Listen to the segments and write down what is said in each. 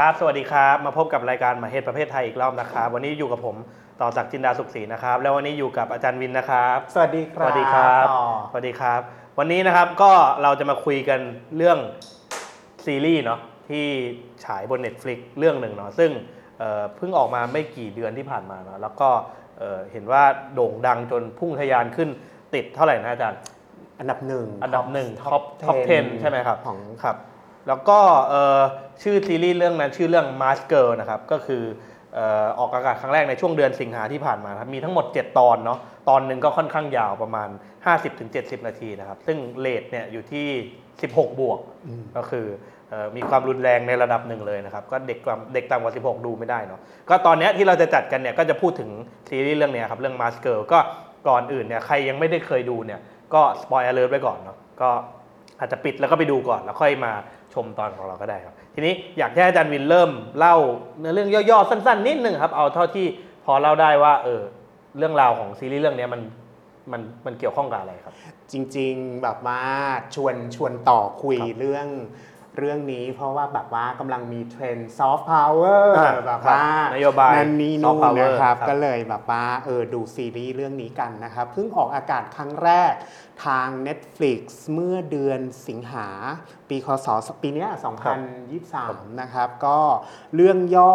ครับสวัสดีครับมาพบกับรายการหมาเหตุประเภทไทยอีกรอบนะครับวันนี้อยู่กับผมต่อจากจินดาสุขศรีนะครับแล้ววันนี้อยู่กับอาจารย์วินนะครับสวัสดีครับสวัสดีครับสวัสดีครับวันนี้นะครับก็เราจะมาคุยกันเรื่องซีรีส์เนาะที่ฉายบน Netflix เรื่องหนึ่งเนาะซึ่งเพิ่งออกมาไม่กี่เดือนที่ผ่านมาเนาะแล้วก็เห็นว่าโด่งดังจนพุ่งทะยานขึ้นติดเท่าไหร่นะอาจารย์อันดับ1ท็อป 10ใช่ไหมครับของครับแล้วก็ชื่อซีรีส์เรื่องนั้นชื่อเรื่อง Mask Girl นะครับก็คือออกอากาศครั้งแรกในช่วงเดือนสิงหาที่ผ่านมาครับมีทั้งหมด7ตอนเนาะตอนนึงก็ค่อนข้างยาวประมาณ 50-70 นาทีนะครับซึ่งเรทเนี่ยอยู่ที่16บวกก็คือมีความรุนแรงในระดับหนึ่งเลยนะครับก็เด็กต่ำกว่า16ดูไม่ได้เนาะก็ตอนนี้ที่เราจะจัดกันเนี่ยก็จะพูดถึงซีรีส์เรื่องนี้ครับเรื่อง Mask Girl ก็ก่อนอื่นเนี่ยใครยังไม่ได้เคยดูเนี่ยก็ spoiler alert ไว้ก่อนเนาะก็อาจจะปิดแล้วก็ไปดูก่อนแล้วค่อยมาชมตอนของเราก็ได้ครับทีนี้อยากให้อาจารย์วินเริ่มเล่าเรื่องย่อๆสั้นๆนิดนึงครับเอาเท่าที่พอเล่าได้ว่าเรื่องราวของซีรีส์เรื่องนี้มันเกี่ยวข้องกับอะไรครับจริงๆแบบว่าชวนต่อคุยเรื่องนี้เพราะว่าแบบว่ากำลังมีเทรนด์ซอฟต์พาวเวอร์แบบว่านโยบายนั่นนี่นู่นนะครับก็เลยแบบว่าดูซีรีส์เรื่องนี้กันนะครับเพิ่งออกอากาศครั้งแรกทาง Netflix เมื่อเดือนสิงหาปีคศปีนี้2023นะครับก็เรื่องย่อ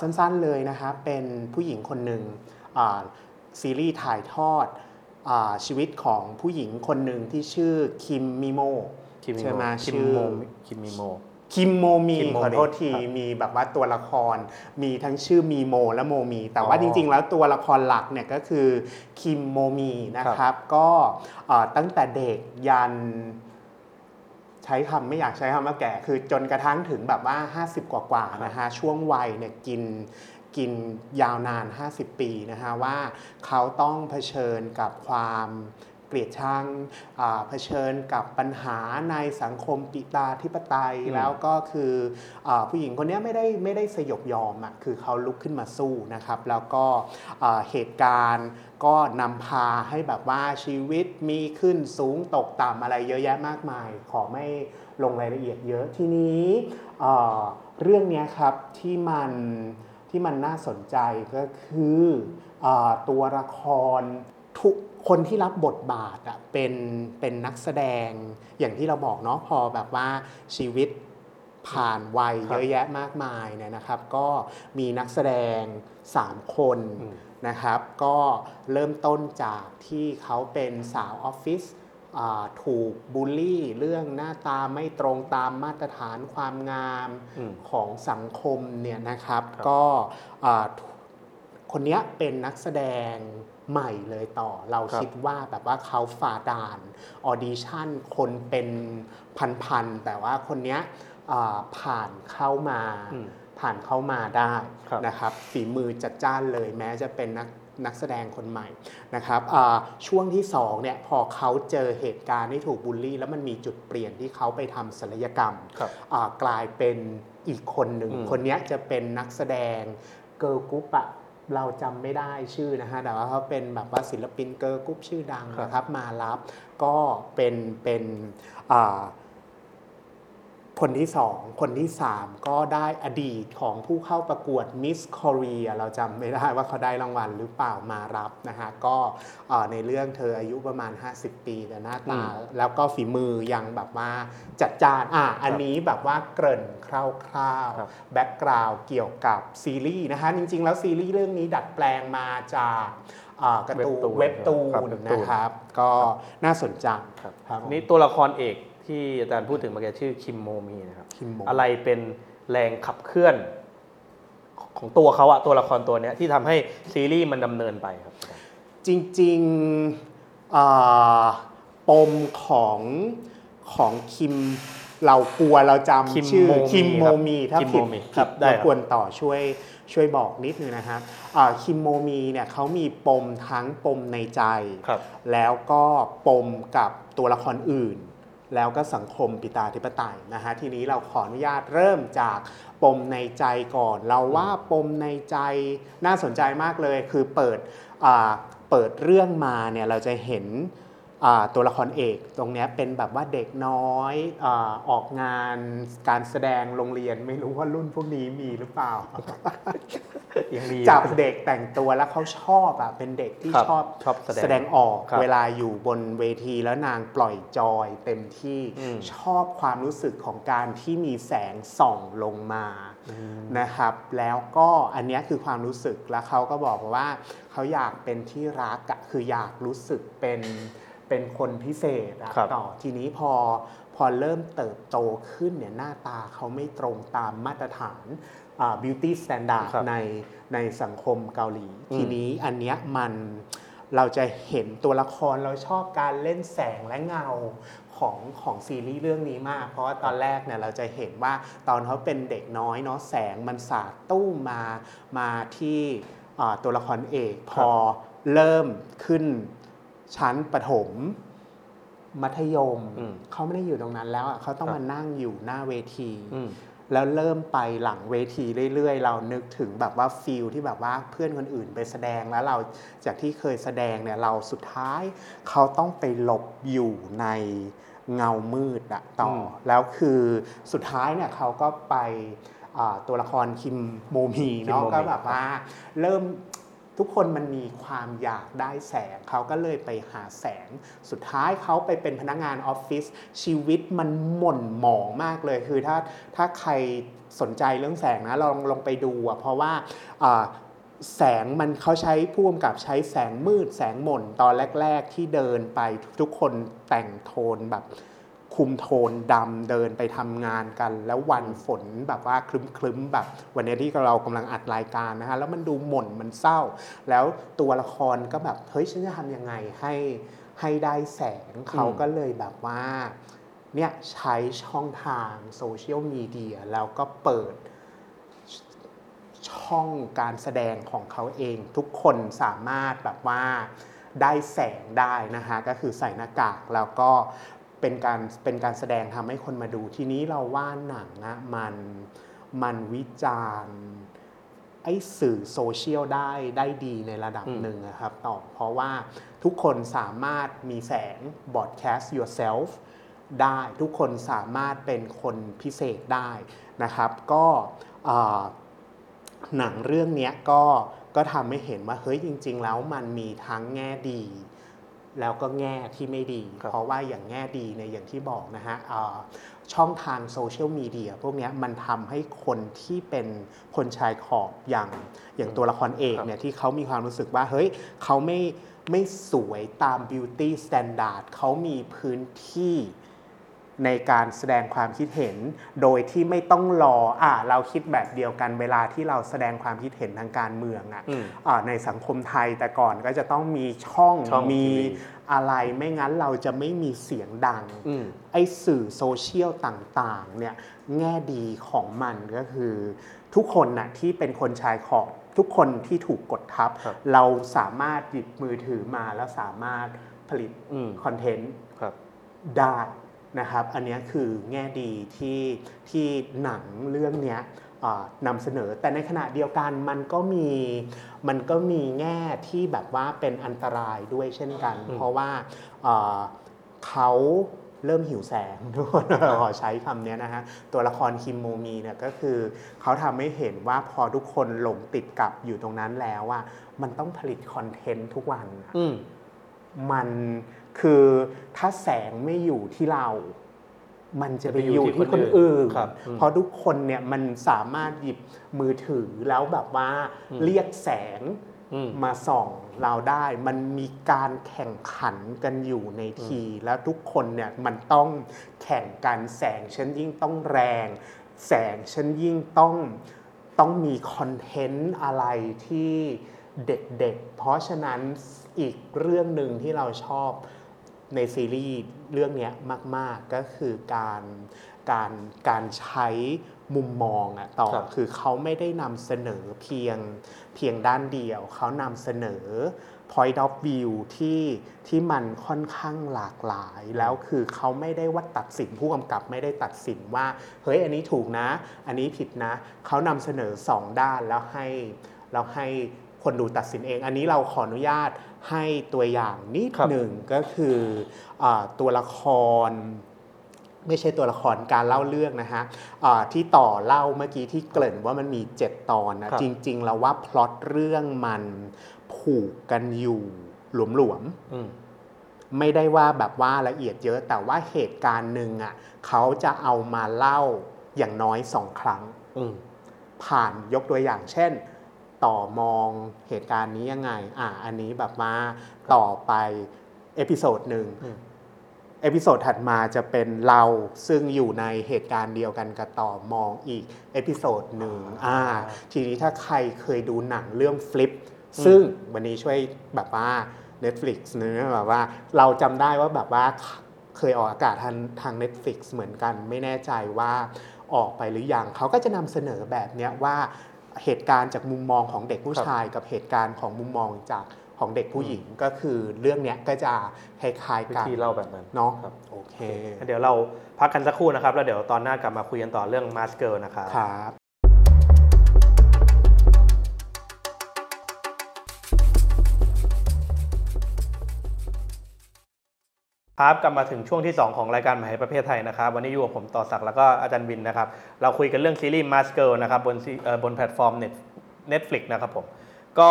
สั้นๆเลยนะครับเป็นผู้หญิงคนหนึ่งซีรีส์ถ่ายทอดชีวิตของผู้หญิงคนหนึ่งที่ชื่อคิมมิโมใช่ไหมชื่อคิมโมมีขอโทษทีมีแบบว่าตัวละครมีทั้งชื่อมีโมและโมมีแต่ว่าจริงๆแล้วตัวละครหลักเนี่ยก็คือคิมโมมีนะครับก็ตั้งแต่เด็กยันใช้คำไม่อยากใช้คำว่าแก่คือจนกระทั่งถึงแบบว่า50กว่านะฮะช่วงวัยเนี่ยกินยาวนาน50ปีนะฮะว่าเขาต้องเผชิญกับความเกลียดชังเผชิญกับปัญหาในสังคมปิตาธิปไตยแล้วก็คือผู้หญิงคนนี้ไม่ได้สยบยอมอ่ะคือเขาลุกขึ้นมาสู้นะครับแล้วก็เหตุการณ์ก็นำพาให้แบบว่าชีวิตมีขึ้นสูงตกต่ำอะไรเยอะแยะมากมายขอไม่ลงรายละเอียดเยอะทีนี้เรื่องนี้ครับที่มันน่าสนใจก็คือตัวละครทุกคนที่รับบทบาทอ่ะเป็นนักแสดงอย่างที่เราบอกเนาะพอแบบว่าชีวิตผ่านวัยเยอะแยะมากมายเนี่ยนะครับก็มีนักแสดง3คนนะครับก็เริ่มต้นจากที่เขาเป็นสาวออฟฟิศถูกบูลลี่เรื่องหน้าตาไม่ตรงตามมาตรฐานความงามของสังคมเนี่ยนะครับก็คนนี้เป็นนักแสดงใหม่เลยต่อเราคิดว่าแบบว่าเขาฝ่าด่านออดิชั่นคนเป็นพันๆแต่ว่าคนเนี้ยผ่านเข้ามาได้นะครับฝีมือจัดจ้านเลยแม้จะเป็นนักแสดงคนใหม่นะครับช่วงที่2เนี่ยพอเขาเจอเหตุการณ์ที่ถูกบูลลี่แล้วมันมีจุดเปลี่ยนที่เขาไปทำศัลยกรรมกลายเป็นอีกคนหนึ่งคนเนี้ยจะเป็นนักแสดงเกิร์ลกรุ๊ปอะเราจำไม่ได้ชื่อนะฮะแต่ว่าเขาเป็นแบบว่าศิลปินเกิร์ลกรุ๊ปชื่อดังนะครับมารับก็เป็นคนที่2คนที่3ก็ได้อดีตของผู้เข้าประกวด Miss Korea เราจำไม่ได้ว่าเขาได้รางวัลหรือเปล่ามารับนะฮะก็ในเรื่องเธออายุประมาณ50ปีแต่หน้าตาแล้วก็ฝีมือยังแบบว่าจัดจ้านอันนี้แบบว่าเกริ่นคร่าวๆแบ็คกราวด์เกี่ยวกับซีรีส์นะฮะจริงๆแล้วซีรีส์เรื่องนี้ดัดแปลงมาจากการ์ตูนเว็บตูนนะครับก็น่าสนใจครับนี่ตัวละครเอกที่อาจารย์พูดถึงเมื่อกี้ชื่อคิมโมมีนะครับอะไรเป็นแรงขับเคลื่อนของตัวเขาอะตัวละครตัวนี้ที่ทำให้ซีรีส์มันดำเนินไปครับจริงๆปมของคิมเรากลัวเราจำชื่อคิมโมมีถ้าผิดเราควรต่อช่วยบอกนิดนึงนะครับคิมโมมีเนี่ยเขามีปมทั้งปมในใจแล้วก็ปมกับตัวละครอื่นแล้วก็สังคมปิตาธิปไตยนะฮะทีนี้เราขออนุญาตเริ่มจากปมในใจก่อนเราว่าปมในใจน่าสนใจมากเลยคือเปิดเรื่องมาเนี่ยเราจะเห็น ตัวละครเอกตรงนี้เป็นแบบว่าเด็กน้อยออกงานการแสดงโรงเรียนไม่รู้ว่ารุ่นพวกนี้มีหรือเปล่า จับเด็กแต่งตัวแล้วเขาชอบอ่ะเป็นเด็กที่ชอบแสดงออกเวลาอยู่บนเวทีแล้วนางปล่อยจอยเต็มที่ชอบความรู้สึกของการที่มีแสงส่องลงมานะครับแล้วก็อันนี้คือความรู้สึกแล้วเขาก็บอกว่าเขาอยากเป็นที่รักคืออยากรู้สึกเป็นคนพิเศษต่อทีนี้พอเริ่มเติบโตขึ้นเนี่ยหน้าตาเขาไม่ตรงตามมาตรฐานbeauty standard ในสังคมเกาหลีทีนี้อันเนี้ยมันเราจะเห็นตัวละครเราชอบการเล่นแสงและเงาของซีรีส์เรื่องนี้มากเพราะว่าตอนแรกเนี่ยเราจะเห็นว่าตอนเขาเป็นเด็กน้อยเนาะแสงมันสาดตู้มาที่ตัวละครเอกพอเริ่มขึ้นชั้นประถมมัธยมเขาไม่ได้อยู่ตรงนั้นแล้วอ่ะเขาต้องมานั่งอยู่หน้าเวทีแล้วเริ่มไปหลังเวทีเรื่อยๆเรานึกถึงแบบว่าฟีลที่แบบว่าเพื่อนคนอื่นไปแสดงแล้วเราจากที่เคยแสดงเนี่ยเราสุดท้ายเขาต้องไปหลบอยู่ในเงามืดอ่ะต่อแล้วคือสุดท้ายเนี่ยเขาก็ไปตัวละครคิมโมมีเนาะก็แบบว่าเริ่มทุกคนมันมีความอยากได้แสงเขาก็เลยไปหาแสงสุดท้ายเขาไปเป็นพนักงานออฟฟิศชีวิตมันหม่นหมองมากเลยคือถ้าใครสนใจเรื่องแสงนะลองไปดูอ่ะเพราะว่าแสงมันเขาใช้พุ่มกับใช้แสงมืดแสงหม่นตอนแรกๆที่เดินไปทุกคนแต่งโทนแบบคุมโทนดำเดินไปทำงานกันแล้ววันฝนแบบว่าครึ้มๆแบบวันนี้ที่เรากำลังอัดรายการนะฮะแล้วมันดูหม่นมันเศร้าแล้วตัวละครก็แบบเฮ้ยฉันจะทำยังไงให้ได้แสงเขาก็เลยแบบว่าเนี่ยใช้ช่องทางโซเชียลมีเดียแล้วก็เปิดช่องการแสดงของเขาเองทุกคนสามารถแบบว่าได้แสงได้นะฮะก็คือใส่หน้ากากแล้วก็เป็นการแสดงทำให้คนมาดูทีนี้เราว่าหนังนะมันวิจารณ์ไอ้สื่อโซเชียลได้ดีในระดับหนึ่งนะครับต่อเพราะว่าทุกคนสามารถมีแสง broadcast yourself ได้ทุกคนสามารถเป็นคนพิเศษได้นะครับก็หนังเรื่องนี้ก็ทำให้เห็นว่าเฮ้ยจริงๆแล้วมันมีทั้งแง่ดีแล้วก็แง่ที่ไม่ดีเพราะว่าอย่างแง่ดีเนี่ยอย่างที่บอกนะฮะช่องทางโซเชียลมีเดียพวกนี้มันทำให้คนที่เป็นคนชายขอบอย่างตัวละครเอกเนี่ยที่เขามีความรู้สึกว่าเฮ้ยเขาไม่สวยตามบิวตี้สแตนดาร์ดเขามีพื้นที่ในการแสดงความคิดเห็นโดยที่ไม่ต้องรอเราคิดแบบเดียวกันเวลาที่เราแสดงความคิดเห็นทางการเมืองในสังคมไทยแต่ก่อนก็จะต้องมีช่องมีอะไรไม่งั้นเราจะไม่มีเสียงดังไอ้สื่อโซเชียลต่างๆเนี่ยแง่ดีของมันก็คือทุกคนน่ะที่เป็นคนชายขอบทุกคนที่ถูกกดทับเราสามารถหยิบมือถือมาแล้วสามารถผลิตคอนเทนต์ได้นะครับอันนี้คือแง่ดีที่หนังเรื่องนี้นำเสนอแต่ในขณะเดียวกันมันก็มีแง่ที่แบบว่าเป็นอันตรายด้วยเช่นกันเพราะว่าเขาเริ่มหิวแสงทุกคนขอใช้คำนี้นะฮะตัวละครคิมโมมีเนี่ยก็คือเขาทำให้เห็นว่าพอทุกคนหลงติดกับอยู่ตรงนั้นแล้วว่ามันต้องผลิตคอนเทนต์ทุกวันมันคือถ้าแสงไม่อยู่ที่เรามันจะไปอยู่ที่คนอื่นเพราะทุกคนเนี่ยมันสามารถหยิบมือถือแล้วแบบว่าเรียกแสงมาส่องเราได้มันมีการแข่งขันกันอยู่ในทีแล้วทุกคนเนี่ยมันต้องแข่งกันแสงฉันยิ่งต้องแรงแสงฉันยิ่งต้องมีคอนเทนต์อะไรที่เด็กๆเพราะฉะนั้นอีกเรื่องหนึ่งที่เราชอบในซีรีส์เรื่องนี้มากๆก็คือการใช้มุมมองอะต่อคือเขาไม่ได้นำเสนอเพียงด้านเดียวเขานำเสนอ point of view ที่มันค่อนข้างหลากหลายแล้วคือเขาไม่ได้ว่าตัดสินผู้กำกับไม่ได้ตัดสินว่าเฮ้ยอันนี้ถูกนะอันนี้ผิดนะเขานำเสนอ2ด้านแล้วให้ คนดูตัดสินเองอันนี้เราขออนุญาตให้ตัวอย่างนิดหนึ่งก็คือตัวละครไม่ใช่ตัวละครการเล่าเรื่องนะฮะที่ต่อเล่าเมื่อกี้ที่เกริ่นว่ามันมี7ตอนนะจริงๆแล้วว่าพล็อตเรื่องมันผูกกันอยู่หลวมๆไม่ได้ว่าแบบว่าละเอียดเยอะแต่ว่าเหตุการณ์หนึ่งอ่ะเขาจะเอามาเล่าอย่างน้อย2ครั้งผ่านยกตัวอย่างเช่นต่อมองเหตุการณ์นี้ยังไงอันนี้แบบว่าต่อไปเอพิโซดหนึ่งเอพิโซดถัดมาจะเป็นเราซึ่งอยู่ในเหตุการณ์เดียวกันกับต่อมองอีกเอพิโซดหนึ่งทีนี้ถ้าใครเคยดูหนังเรื่อง Flip ซึ่งวันนี้ช่วยแบบว่า Netflix นะแบบว่าเราจำได้ว่าแบบว่าเคยออกอากาศทาง Netflix เหมือนกันไม่แน่ใจว่าออกไปหรือยังเขาก็จะนำเสนอแบบเนี้ยว่าเหตุการณ์จากมุมมองของเด็กผู้ชายกับเหตุการณ์ของมุมมองจากของเด็กผู้หญิงก็คือเรื่องนี้ก็จะคล้ายๆกันวิธีเล่าแบบนั้นเนาะโอเคเดี๋ยวเราพักกันสักครู่นะครับแล้วเดี๋ยวตอนหน้ากลับมาคุยกันต่อเรื่อง Mask Girl นะครับครับครับกลับมาถึงช่วงที่2ของรายการมหาวิทยาลัยประเทศไทยนะครับวันนี้อยู่กับผมต่อศักดิ์แล้วก็อาจารย์วินนะครับเราคุยกันเรื่องซีรีส์ Mask Girl นะครับบนแพลตฟอร์ม Netflix นะครับผมก็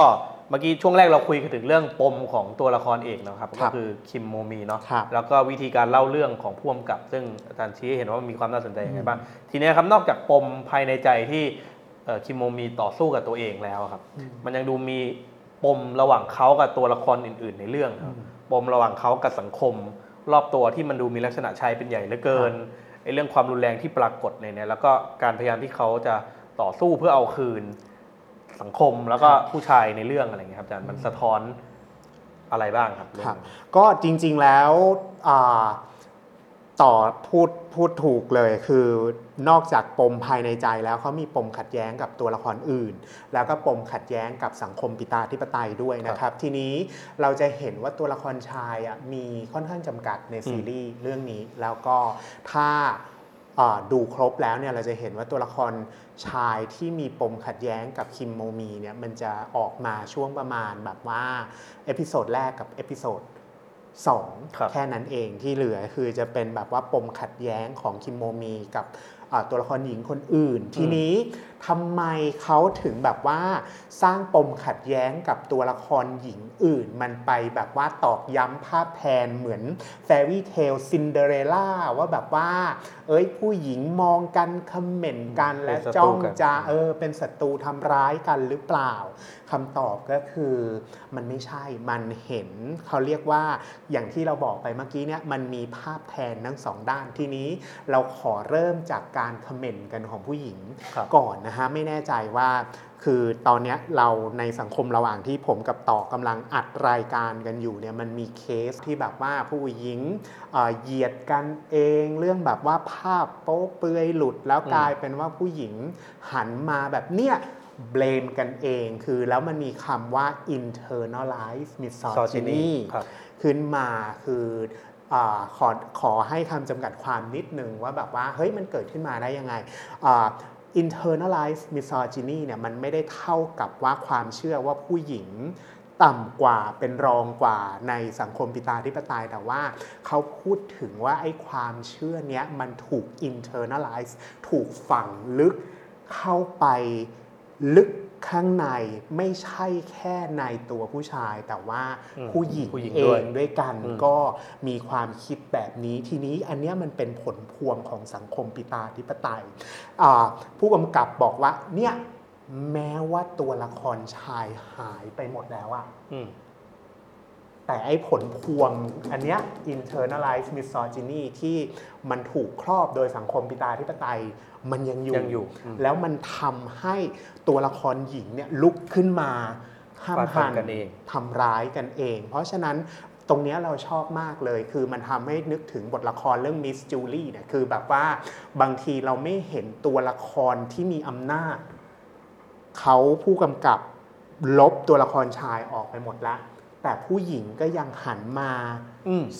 เมื่อกี้ช่วงแรกเราคุยถึงเรื่องปมของตัวละครเอกนะครับก็คือคิมโมมีเนาะแล้วก็วิธีการเล่าเรื่องของผู้กำกับซึ่งอาจารย์ชี้เห็นว่ามันมีความน่าสนใจยังไงบ้างทีนี้ครับนอกจากปมภายในใจที่คิมโมมีต่อสู้กับตัวเองแล้วครับมันยังดูมีปมระหว่างเขากับตัวละครอื่นๆในเรื่องครับปมระหว่างเขากับสังคมรอบตัวที่มันดูมีลักษณะชายเป็นใหญ่เหลือเกินไอ้เรื่องความรุนแรงที่ปรากฏในนี้แล้วก็การพยายามที่เขาจะต่อสู้เพื่อเอาคืนสังคมแล้วก็ผู้ชายในเรื่องอะไรเงี้ยครับอาจารย์มันสะท้อนอะไรบ้างครับครับก็จริงๆแล้วต่อพูดถูกเลยคือนอกจากปมภายในใจแล้วเขามีปมขัดแย้งกับตัวละครอื่นแล้วก็ปมขัดแย้งกับสังคมปิตาธิปไตยด้วยนะครับทีนี้เราจะเห็นว่าตัวละครชายมีค่อนข้างจำกัดในซีรีส์เรื่องนี้แล้วก็ถ้าดูครบแล้วเนี่ยเราจะเห็นว่าตัวละครชายที่มีปมขัดแย้งกับคิมโมมีเนี่ยมันจะออกมาช่วงประมาณแบบว่าเอพิโซดแรกกับเอพิโซด2แค่นั้นเองที่เหลือคือจะเป็นแบบว่าปมขัดแย้งของคิมโมมีกับตัวละครหญิงคนอื่นทีนี้ทำไมเขาถึงแบบว่าสร้างปมขัดแย้งกับตัวละครหญิงอื่นมันไปแบบว่าตอกย้ำภาพแทนเหมือนแฟรี่เทลซินเดอเรลล่าว่าแบบว่าผู้หญิงมองกันคอมเมนต์กันและจ้องจะเป็นศัตรูทำร้ายกันหรือเปล่าคำตอบก็คือมันไม่ใช่มันเห็นเขาเรียกว่าอย่างที่เราบอกไปเมื่อกี้เนี่ยมันมีภาพแทนทั้งสองด้านทีนี้เราขอเริ่มจากการคอมเมนต์กันของผู้หญิงก่อนนะฮะไม่แน่ใจว่าคือตอนนี้เราในสังคมระหว่างที่ผมกับต่อกำลังอัดรายการกันอยู่เนี่ยมันมีเคสที่แบบว่าผู้หญิงเหยียดกันเองเรื่องแบบว่าภาพโป๊เปื่อยหลุดแล้วกลายเป็นว่าผู้หญิงหันมาแบบเนี้ยเบลมกันเองคือแล้วมันมีคำว่า internalized misogyny ขึ้นมาคือขอให้คำจำกัดความนิดนึงว่าแบบว่าเฮ้ยมันเกิดขึ้นมาได้ยังไงinternalized misogyny เนี่ยมันไม่ได้เท่ากับว่าความเชื่อว่าผู้หญิงต่ำกว่าเป็นรองกว่าในสังคมปิตาธิปไตยแต่ว่าเขาพูดถึงว่าไอ้ความเชื่อเนี้ยมันถูก internalize ถูกฝังลึกเข้าไปลึกข้างในไม่ใช่แค่ในตัวผู้ชายแต่ว่าผู้หญิงเองด้วยกันก็มีความคิดแบบนี้ทีนี้อันเนี้ยมันเป็นผลพวงของสังคมปิตาธิปไตยผู้กำกับบอกว่าเนี่ยแม้ว่าตัวละครชายหายไปหมดแล้วอะแต่ไอ้ผลพวงอันเนี้ย internalized misogyny ที่มันถูกครอบโดยสังคมปิตาธิปไตยมันยังอยู่แล้วมันทำให้ตัวละครหญิงเนี่ยลุกขึ้นมาห้ามหันทำร้ายกันเองเพราะฉะนั้นตรงนี้เราชอบมากเลยคือมันทำให้นึกถึงบทละครเรื่อง Miss Julie เนี่ยคือแบบว่าบางทีเราไม่เห็นตัวละครที่มีอำนาจเขาผู้กำกับลบตัวละครชายออกไปหมดละแต่ผู้หญิงก็ยังหันมา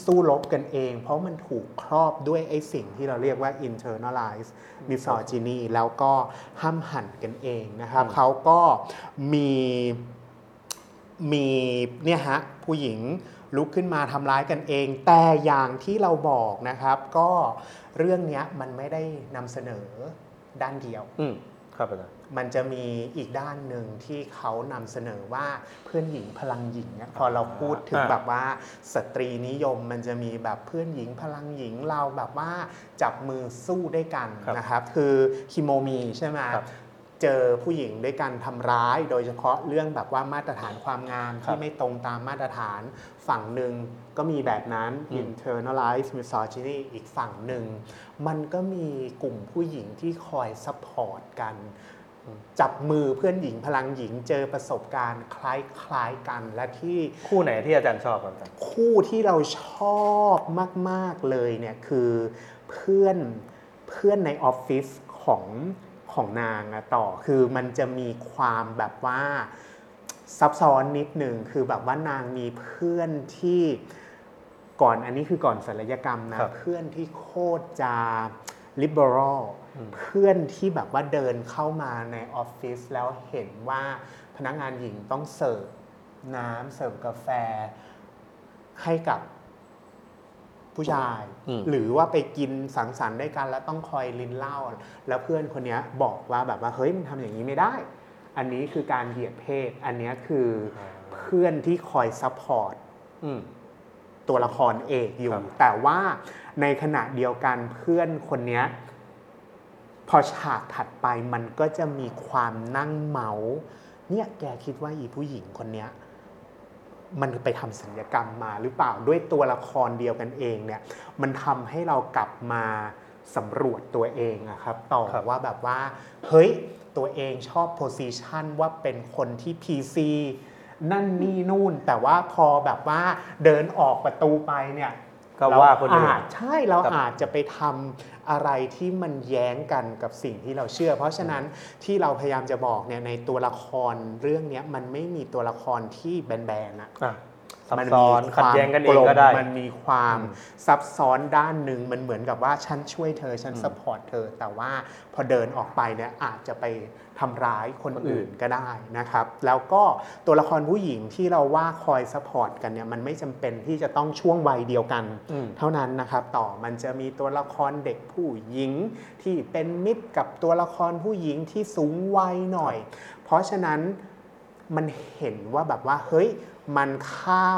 สู้รบกันเองเพราะมันถูกครอบด้วยไอ้สิ่งที่เราเรียกว่า internalized misogyny แล้วก็ห้ามหันกันเองนะครับเขาก็มี มีเนี่ยฮะผู้หญิงลุกขึ้นมาทำร้ายกันเองแต่อย่างที่เราบอกนะครับก็เรื่องนี้มันไม่ได้นำเสนอด้านเดียวครับมันจะมีอีกด้านหนึ่งที่เขานำเสนอว่าเพื่อนหญิงพลังหญิงพอเราพูดถึงแบบว่าสตรีนิยมมันจะมีแบบเพื่อนหญิงพลังหญิงเราแบบว่าจับมือสู้ด้วยกันนะครับคือคิมโมมีใช่ไหมเจอผู้หญิงด้วยการทำร้ายโดยเฉพาะเรื่องแบบว่ามาตรฐานความงามที่ไม่ตรงตามมาตรฐานฝั่งหนึ่งก็มีแบบนั้น internalized misogyny อีกฝั่งหนึ่งมันก็มีกลุ่มผู้หญิงที่คอยซัพพอร์ตกันจับมือเพื่อนหญิงพลังหญิงเจอประสบการณ์คล้ายๆกันและที่คู่ไหนที่อาจารย์ชอบครับคู่ที่เราชอบมากๆเลยเนี่ยคือเพื่อนในออฟฟิศของนางอะต่อคือมันจะมีความแบบว่าซับซ้อนนิดหนึ่งคือแบบว่านางมีเพื่อนที่ก่อนอันนี้คือก่อนศัลยกรรมนะเพื่อนที่โคตรจะliberal เพื่อนที่แบบว่าเดินเข้ามาในออฟฟิศแล้วเห็นว่าพนักงานหญิงต้องเสิร์ฟน้ำเสิร์ฟกาแฟให้กับผู้ชายหรือว่าไปกินสังสรรค์ด้วยกันแล้วต้องคอยลิ้นเหล้าแล้วเพื่อนคนนี้บอกว่าแบบว่าเฮ้ยมันทำอย่างนี้ไม่ได้อันนี้คือการเหยียดเพศอันนี้คือเพื่อนที่คอยซัพพอร์ตตัวละครเอกอยู่แต่ว่าในขณะเดียวกันเพื่อนคนนี้พอฉากถัดไปมันก็จะมีความนั่งเมาเนี่ยแกคิดว่าอีผู้หญิงคนนี้มันไปทำศัลยกรรมมาหรือเปล่าด้วยตัวละครเดียวกันเองเนี่ยมันทำให้เรากลับมาสำรวจตัวเองอะครับต่อว่าแบบว่าเฮ้ยตัวเองชอบโพสิชันว่าเป็นคนที่ PC นั่นนี่นู่นแต่ว่าพอแบบว่าเดินออกประตูไปเนี่ยก็ว่าคนอื่นใช่เราอาจจะไปทำอะไรที่มันแย้งกันกับสิ่งที่เราเชื่อเพราะฉะนั้นที่เราพยายามจะบอกเนี่ยในตัวละครเรื่องนี้มันไม่มีตัวละครที่แบนๆนะมันมีความกลมมันมีความซับซ้อนด้านหนึ่งมันเหมือนกับว่าฉันช่วยเธอฉันซัพพอร์ตเธอแต่ว่าพอเดินออกไปเนี่ยอาจจะไปทำร้ายคนอื่นก็ได้นะครับแล้วก็ตัวละครผู้หญิงที่เราว่าคอยซัพพอร์ตกันเนี่ยมันไม่จำเป็นที่จะต้องช่วงวัยเดียวกันเท่านั้นนะครับต่อมันจะมีตัวละครเด็กผู้หญิงที่เป็นมิตรกับตัวละครผู้หญิงที่สูงวัยหน่อยเพราะฉะนั้นมันเห็นว่าแบบว่าเฮ้ยมันข้า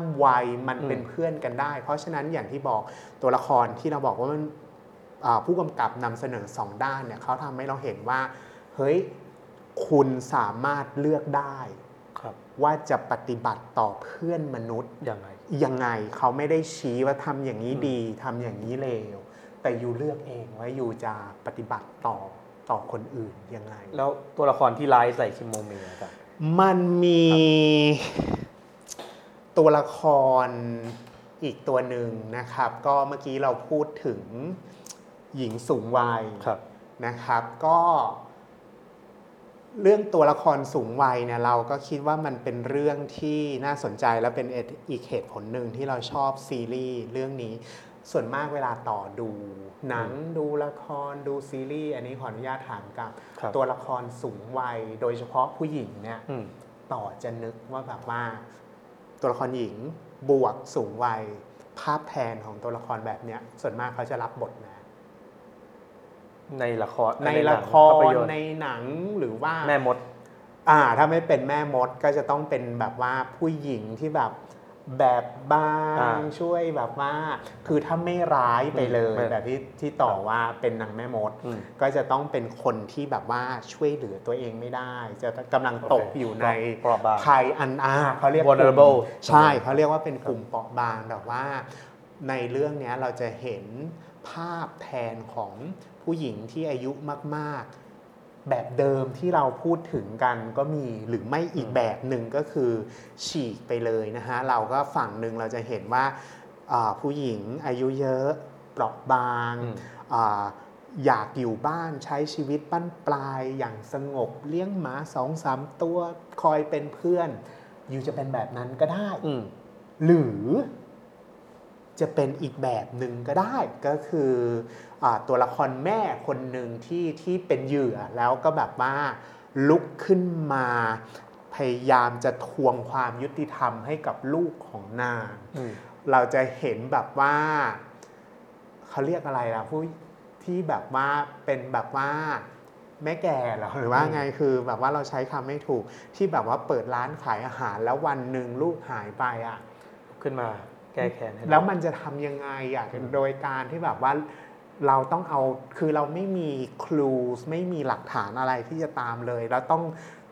มวัยมันเป็นเพื่อนกันได้เพราะฉะนั้นอย่างที่บอกตัวละครที่เราบอกว่ามันผู้กำกับนำเสนอสองด้านเนี่ยเขาทำให้เราเห็นว่าเฮ้ยคุณสามารถเลือกได้ว่าจะปฏิบัติต่อเพื่อนมนุษย์ยังไงเขาไม่ได้ชี้ว่าทำอย่างนี้ดีทำอย่างนี้เลวแต่อยู่เลือกเองว่าอยู่จะปฏิบัติต่อคนอื่นยังไงแล้วตัวละครที่ร้ายใส่คิมโมมีนะครับมันมีตัวละครอีกตัวหนึ่งนะครับก็เมื่อกี้เราพูดถึงหญิงสูงวัยนะครับก็เรื่องตัวละครสูงวัยเนี่ยเราก็คิดว่ามันเป็นเรื่องที่น่าสนใจและเป็นอีกเหตุผลหนึ่งที่เราชอบซีรีส์เรื่องนี้ส่วนมากเวลาต่อดูหนังดูละครดูซีรีส์อันนี้ขออนุญาตถามกับตัวละครสูงวัยโดยเฉพาะผู้หญิงเนี่ยต่อจะนึกว่าแบบว่าตัวละครหญิงบวกสูงวัยภาพแทนของตัวละครแบบเนี้ยส่วนมากเขาจะรับบทนะในละครในหนังหรือว่าแม่มดถ้าไม่เป็นแม่มดก็จะต้องเป็นแบบว่าผู้หญิงที่แบบบ้างช่วยแบบว่าคือถ้าไม่ร้ายไปเลยแบบที่ต่อว่าเป็นนางแม่มดก็จะต้องเป็นคนที่แบบว่าช่วยเหลือตัวเองไม่ได้จะกำลังตกอยู่ในภัยอันเขาเรียก vulnerable ใช่เขาเรียกว่าเป็นกลุ่มเปราะบางแต่ว่าในเรื่องนี้เราจะเห็นภาพแทนของผู้หญิงที่อายุมากๆแบบเดิมที่เราพูดถึงกันก็มีหรือไม่อีกแบบหนึ่งก็คือฉีกไปเลยนะฮะเราก็ฝั่งหนึ่งเราจะเห็นว่าผู้หญิงอายุเยอะเปราะบางอยากอยู่บ้านใช้ชีวิตบั้นปลายอย่างสงบเลี้ยงหมา 2-3 ตัวคอยเป็นเพื่อนอยู่จะเป็นแบบนั้นก็ได้หรือจะเป็นอีกแบบหนึ่งก็ได้ก็คือตัวละครแม่คนหนึ่งที่เป็นเหยื่อแล้วก็แบบว่าลุกขึ้นมาพ พยายามจะทวงความยุติธรรมให้กับลูกของนางเราจะเห็นแบบว่าเขาเรียกอะไรล่ะผู้ที่แบบว่าเป็นแบบว่าแม่แก่เหรอหรือว่าไงคือแบบว่าเราใช้คำไม่ถูกที่แบบว่าเปิดร้านขายอาหารแล้ววันหนึ่งลูกหายไปอ่ะขึ้นมาแก้แค้นแล้วมันจะทำยังไงอ่ะโดยการที่แบบว่าเราต้องเอาคือเราไม่มี clues ไม่มีหลักฐานอะไรที่จะตามเลยแล้วต้อง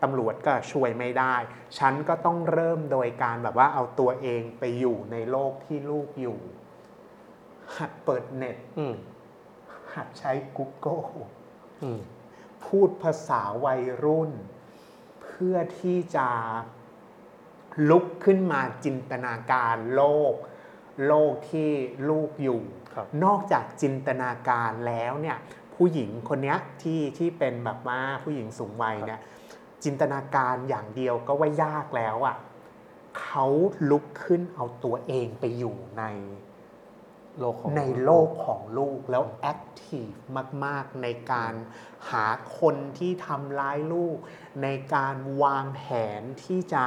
ตำรวจก็ช่วยไม่ได้ฉันก็ต้องเริ่มโดยการแบบว่าเอาตัวเองไปอยู่ในโลกที่ลูกอยู่หัดเปิดเน็ตหัดใช้ Google พูดภาษาวัยรุ่นเพื่อที่จะลุกขึ้นมาจินตนาการโลกที่ลูกอยู่นอกจากจินตนาการแล้วเนี่ยผู้หญิงคนนี้ที่เป็นแบบว่าผู้หญิงสูงวัยเนี่ยจินตนาการอย่างเดียวก็ว่ายากแล้วอ่ะเขาลุกขึ้นเอาตัวเองไปอยู่ในโลกของลูกแล้วแอคทีฟมากๆในการหาคนที่ทำร้ายลูกในการวางแผนที่จะ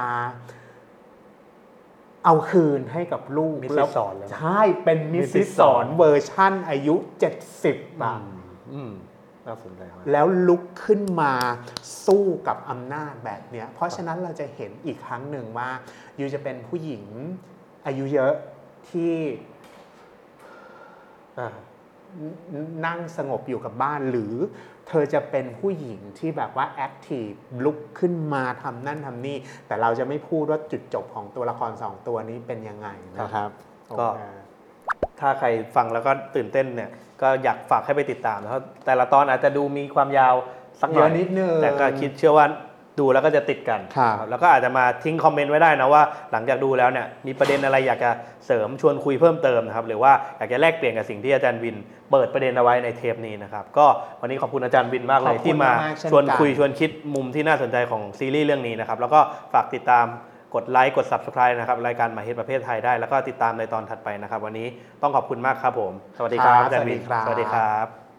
เอาคืนให้กับลูกแล้วใช่เป็นมิสซิสสอนเวอร์ชั่นอายุ70อ่ะแล้วลุกขึ้นมาสู้กับอำนาจแบบเนี้ยเพราะฉะนั้นเราจะเห็นอีกครั้งหนึ่งว่ายูจะเป็นผู้หญิงอายุเยอะที่นั่งสงบอยู่กับบ้านหรือเธอจะเป็นผู้หญิงที่แบบว่าแอคทีฟลุกขึ้นมาทำนั่นทำนี่แต่เราจะไม่พูดว่าจุดจบของตัวละครสองตัวนี้เป็นยังไงนะครับก็ถ้าใครฟังแล้วก็ตื่นเต้นเนี่ยก็อยากฝากให้ไปติดตามนะครับแต่ละตอนอาจจะดูมีความยาวสักหน่อยนิดนึงแต่ก็คิดเชื่อว่าดูแล้วก็จะติดกันแล้วก็อาจจะมาทิ้งคอมเมนต์ไว้ได้นะว่าหลังจากดูแล้วเนี่ยมีประเด็นอะไรอยากจะเสริมชวนคุยเพิ่มเติมนะครับหรือว่าอยากจะแลกเปลี่ยนกับสิ่งที่อาจารย์วินเปิดประเด็นเอาไว้ในเทปนี้นะครับก็วันนี้ขอบคุณอาจารย์วินมากเลยที่มาชวนคุยชวนคิดมุมที่น่าสนใจของซีรีส์เรื่องนี้นะครับแล้วก็ฝากติดตามกดไลค์กด Subscribe นะครับรายการมาเฮ็ดประเภทไทยได้แล้วก็ติดตามในตอนถัดไปนะครับวันนี้ต้องขอบคุณมากครับผมสวัสดีครับอาจารย์วินสวัสดีครับ